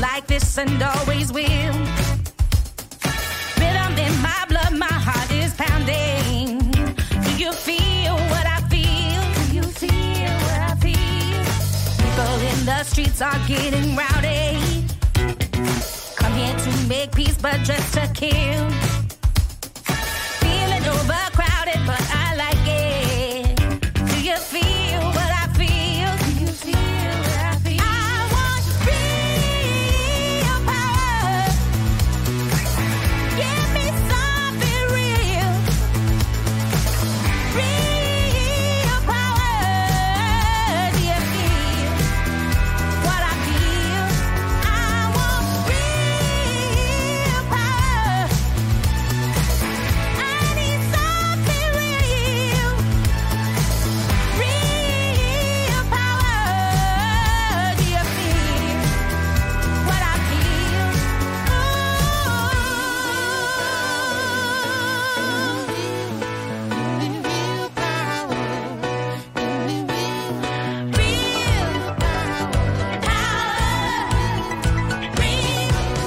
like this and always will. Rhythm in my blood, my heart is pounding. Do you feel what I feel? Do you feel what I feel? People in the streets are getting rowdy. Come here to make peace, but just to kill. Feeling overcrowded, but I like it. Do you feel what I feel? Do you feel what I feel? I want real power. Give me something real. Real power. Do you feel what I feel? I want real power. I need something real. Real power. Do you feel what I feel? Ooh. Give me real power. Give me real power. Real I need real power. Give me something real. Real power. Do you feel what I feel? I want real power. Give me something real. Real power. Do you feel what I feel? Give me real power. Give me real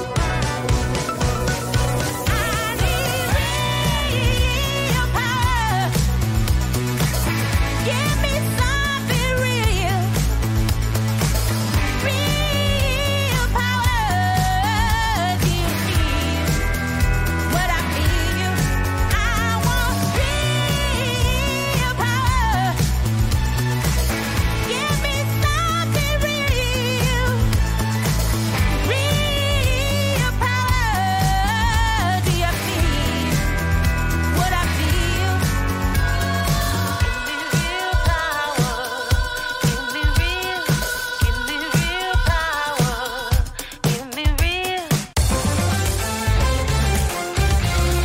power. Give me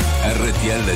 real. RTL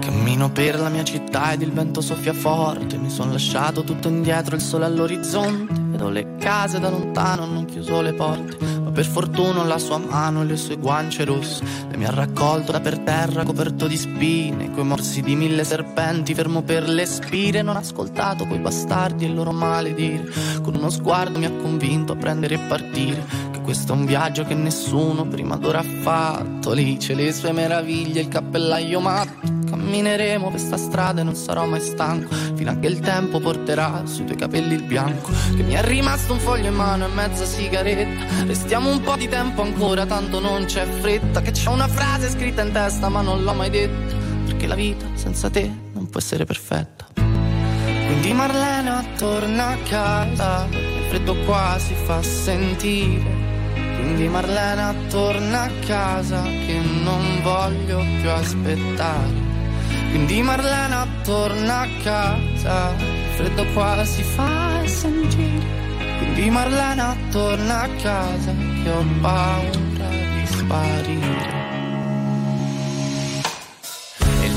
Cammino per la mia città ed il vento soffia forte. Mi sono lasciato tutto indietro, il sole all'orizzonte. Vedo le case da lontano, hanno chiuso le porte. Ma per fortuna ho la sua mano e le sue guance rosse. Lei mi ha raccolto da per terra coperto di spine. Coi morsi di 1000 serpenti, fermo per le spine. Non ho ascoltato quei bastardi e il loro maledire. Con uno sguardo mi ha convinto a prendere e partire. Questo è un viaggio che nessuno prima d'ora ha fatto. Lì c'è le sue meraviglie, il cappellaio matto. Cammineremo per sta strada e non sarò mai stanco, fino a che il tempo porterà sui tuoi capelli il bianco. Che mi è rimasto un foglio in mano e mezza sigaretta. Restiamo un po' di tempo ancora, tanto non c'è fretta. Che c'è una frase scritta in testa ma non l'ho mai detta, perché la vita senza te non può essere perfetta. Quindi Marlena torna a casa, il freddo qua si fa sentire. Quindi Marlena torna a casa, che non voglio più aspettare. Quindi Marlena torna a casa, il freddo qua si fa sentire. Quindi Marlena torna a casa, che ho paura di sparire. E il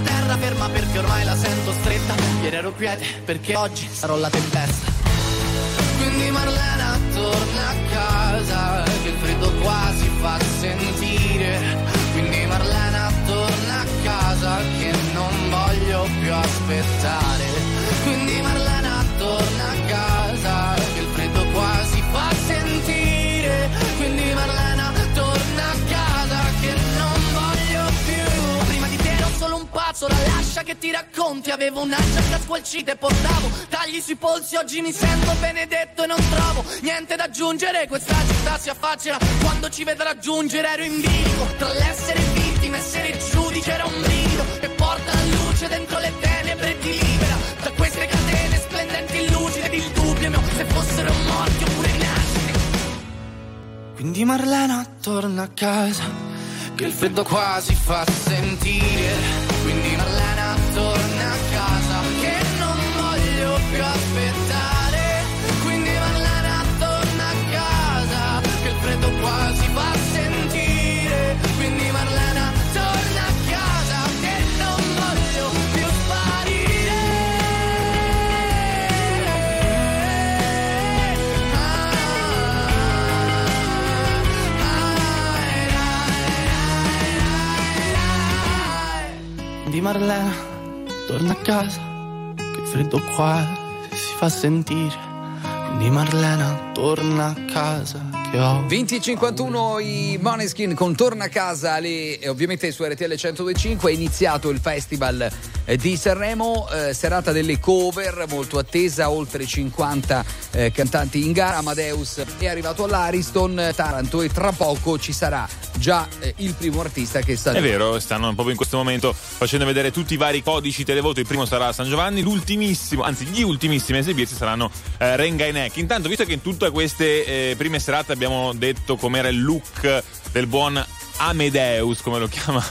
terra ferma perché ormai la sento stretta. Ieri ero quiete perché oggi sarò la tempesta. Quindi Marlena torna a casa, che il freddo qua si fa sentire. Quindi Marlena torna a casa, che non voglio più aspettare. Quindi Marlena torna a casa, che il freddo qua si fa sentire. Quindi Marlena torna a casa, che non voglio più. Prima di te ero solo un pazzo, la lascia che ti racconti. Avevo una giacca squalcita e portavo tagli sui polsi. Oggi mi sento benedetto e non trovo niente da aggiungere. Questa città si affaccia quando ci vedrà raggiungere. Ero in vivo tra l'essere vittima e essere giudice, era un brido. E poi Marlena torna a casa, che il freddo qua si fa sentire, quindi Marlena torna a casa, che non voglio più aspettare, quindi Marlena torna a casa, che il freddo qua si fa sentire, quindi Marlena torna a casa, che non voglio più sparire. Di Marlena, torna a casa, che il freddo qua si fa sentire. Di Marlena, torna a casa. 20:51 i Måneskin con Torna a casa lì, e ovviamente su RTL 102.5 è iniziato il Festival di Sanremo, serata delle cover molto attesa, oltre 50 cantanti in gara. Amadeus è arrivato all'Ariston Taranto e tra poco ci sarà già il primo artista che sta. È vero, stanno proprio in questo momento facendo vedere tutti i vari codici televoto. Il primo sarà San Giovanni, l'ultimissimo, anzi gli ultimissimi esibirsi saranno Renga e Neck. Intanto, visto che in tutte queste prime serate abbiamo detto com'era il look del buon Amadeus, come lo chiama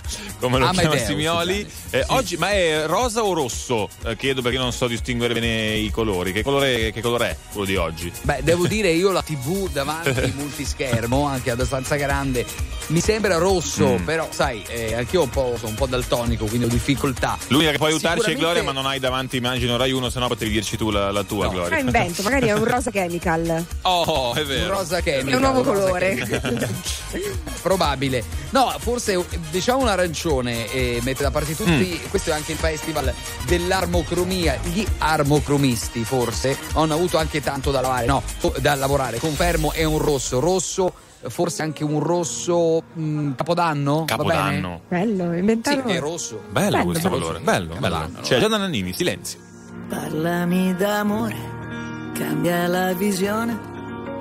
Simioli, sì. Oggi, ma è rosa o rosso? Chiedo perché non so distinguere bene i colori. Che colore è quello di oggi? Beh, devo dire, io la TV davanti multischermo, anche abbastanza grande, mi sembra rosso, però sai, anch'io sono un po' daltonico, quindi ho difficoltà. L'unica che può aiutarci è Gloria, ma non hai davanti, immagino, Rai 1, se no potevi dirci tu la tua, no. Gloria. No, invento, magari è un rosa chemical. Oh, è vero. Un rosa chemical. È un nuovo colore. Probabile. No, forse diciamo un arancione e mette da parte tutti. Questo è anche il festival dell'armocromia. Gli armocromisti forse hanno avuto anche tanto da lavorare. Confermo, è un rosso, forse anche un rosso Capodanno. Bello, inventato. Sì, è rosso. Bello questo colore. Bello. C'è Gianna Nannini, silenzio. Parlami d'amore, cambia la visione.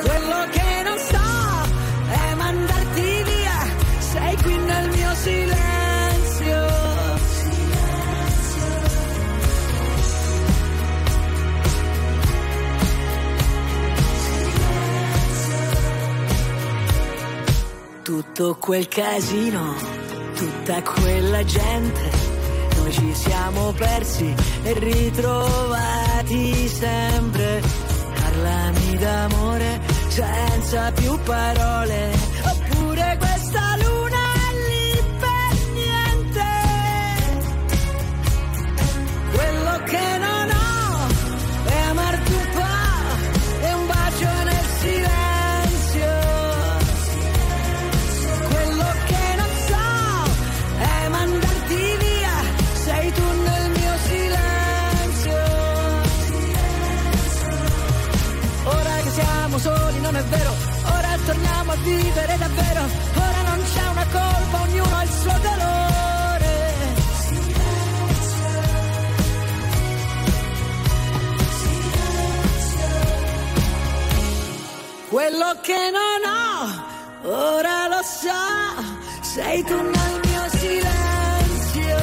Quello che non so è mandarti via. Sei qui nel mio silenzio. Tutto quel casino, tutta quella gente, noi ci siamo persi e ritrovati sempre. Parlami d'amore senza più parole, oppure questa luce. Quello che non ho è amarti un po', è un bacio nel silenzio. Quello che non so è mandarti via, sei tu nel mio silenzio. Ora che siamo soli non è vero, ora torniamo a vivere davvero. Ora non c'è una colpa, ognuno ha il suo dolore. Quello che non ho, ora lo so, sei tu nel mio silenzio.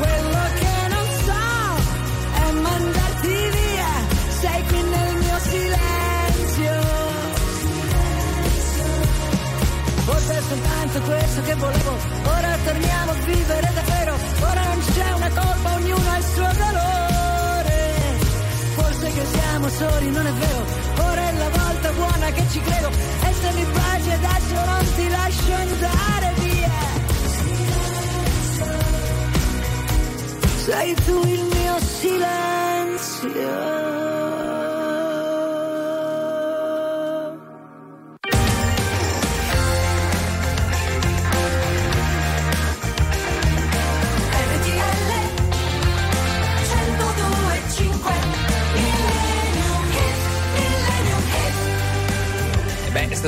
Quello che non so è mandarti via, sei qui nel mio silenzio. Forse è soltanto questo che volevo, ora torniamo a vivere davvero. Ora non c'è una colpa, ognuno ha il suo dolore. Che siamo soli non è vero, ora è la volta buona che ci credo, e se mi baci adesso non ti lascio andare via, sei tu il mio silenzio.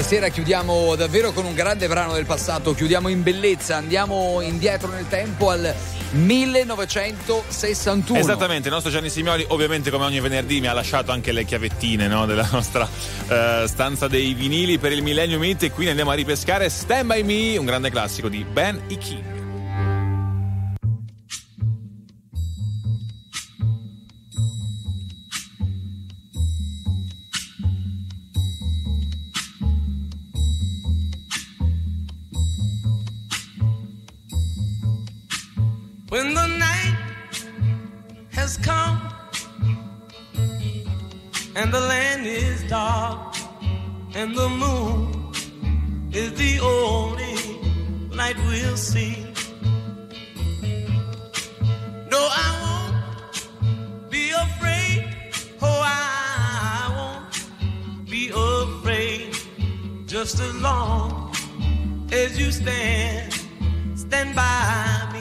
stasera chiudiamo davvero con un grande brano del passato, chiudiamo in bellezza, andiamo indietro nel tempo al 1961. Esattamente, il nostro Gianni Simioli ovviamente come ogni venerdì mi ha lasciato anche le chiavettine, no, della nostra stanza dei vinili per il Millennium Hit, e quindi andiamo a ripescare Stand By Me, un grande classico di Ben E. King. When the night has come and the land is dark and the moon is the only light we'll see. No, I won't be afraid. Oh, I won't be afraid. Just as long as you stand by me.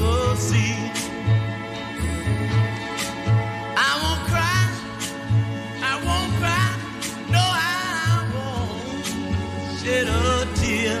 the sea, I won't cry, I won't cry, no I won't shed a tear,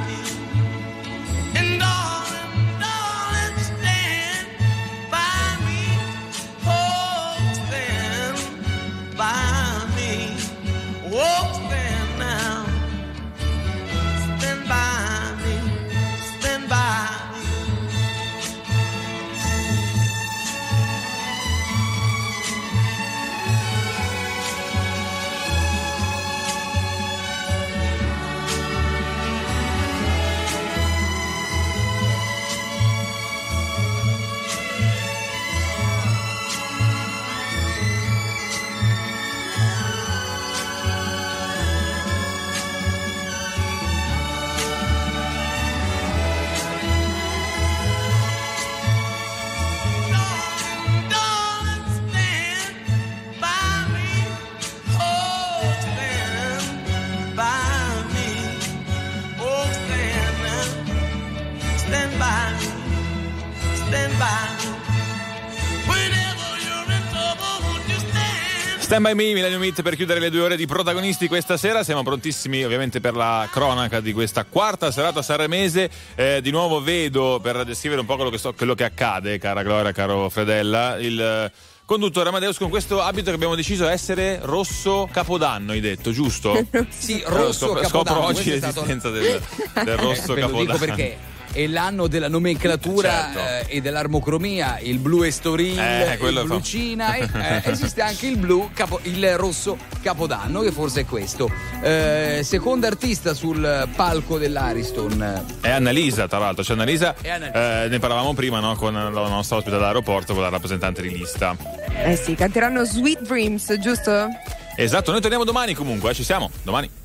me. And darling, darling, stand by me, oh stand by me, oh stand now. Stand by me, Millennium Hit, per chiudere le 2 ore di protagonisti questa sera. Siamo prontissimi ovviamente per la cronaca di questa quarta serata sanremese. Di nuovo vedo, per descrivere un po' quello che accade, cara Gloria, caro Fredella, il conduttore Amadeus con questo abito che abbiamo deciso essere rosso capodanno, hai detto, giusto? Sì, rosso capodanno. Scopro oggi l'esistenza del rosso capodanno. Ve lo dico perché è l'anno della nomenclatura, certo, e dell'armocromia. Il blu Estoril, il blu Cina, esiste anche il blu il rosso capodanno, che forse è questo. Seconda artista sul palco dell'Ariston è Annalisa, tra l'altro c'è Annalisa, ne parlavamo prima, no, con la nostra ospite all'aeroporto, con la rappresentante di Lista. Sì, canteranno Sweet Dreams, giusto? Esatto, noi torniamo domani comunque, ci siamo domani.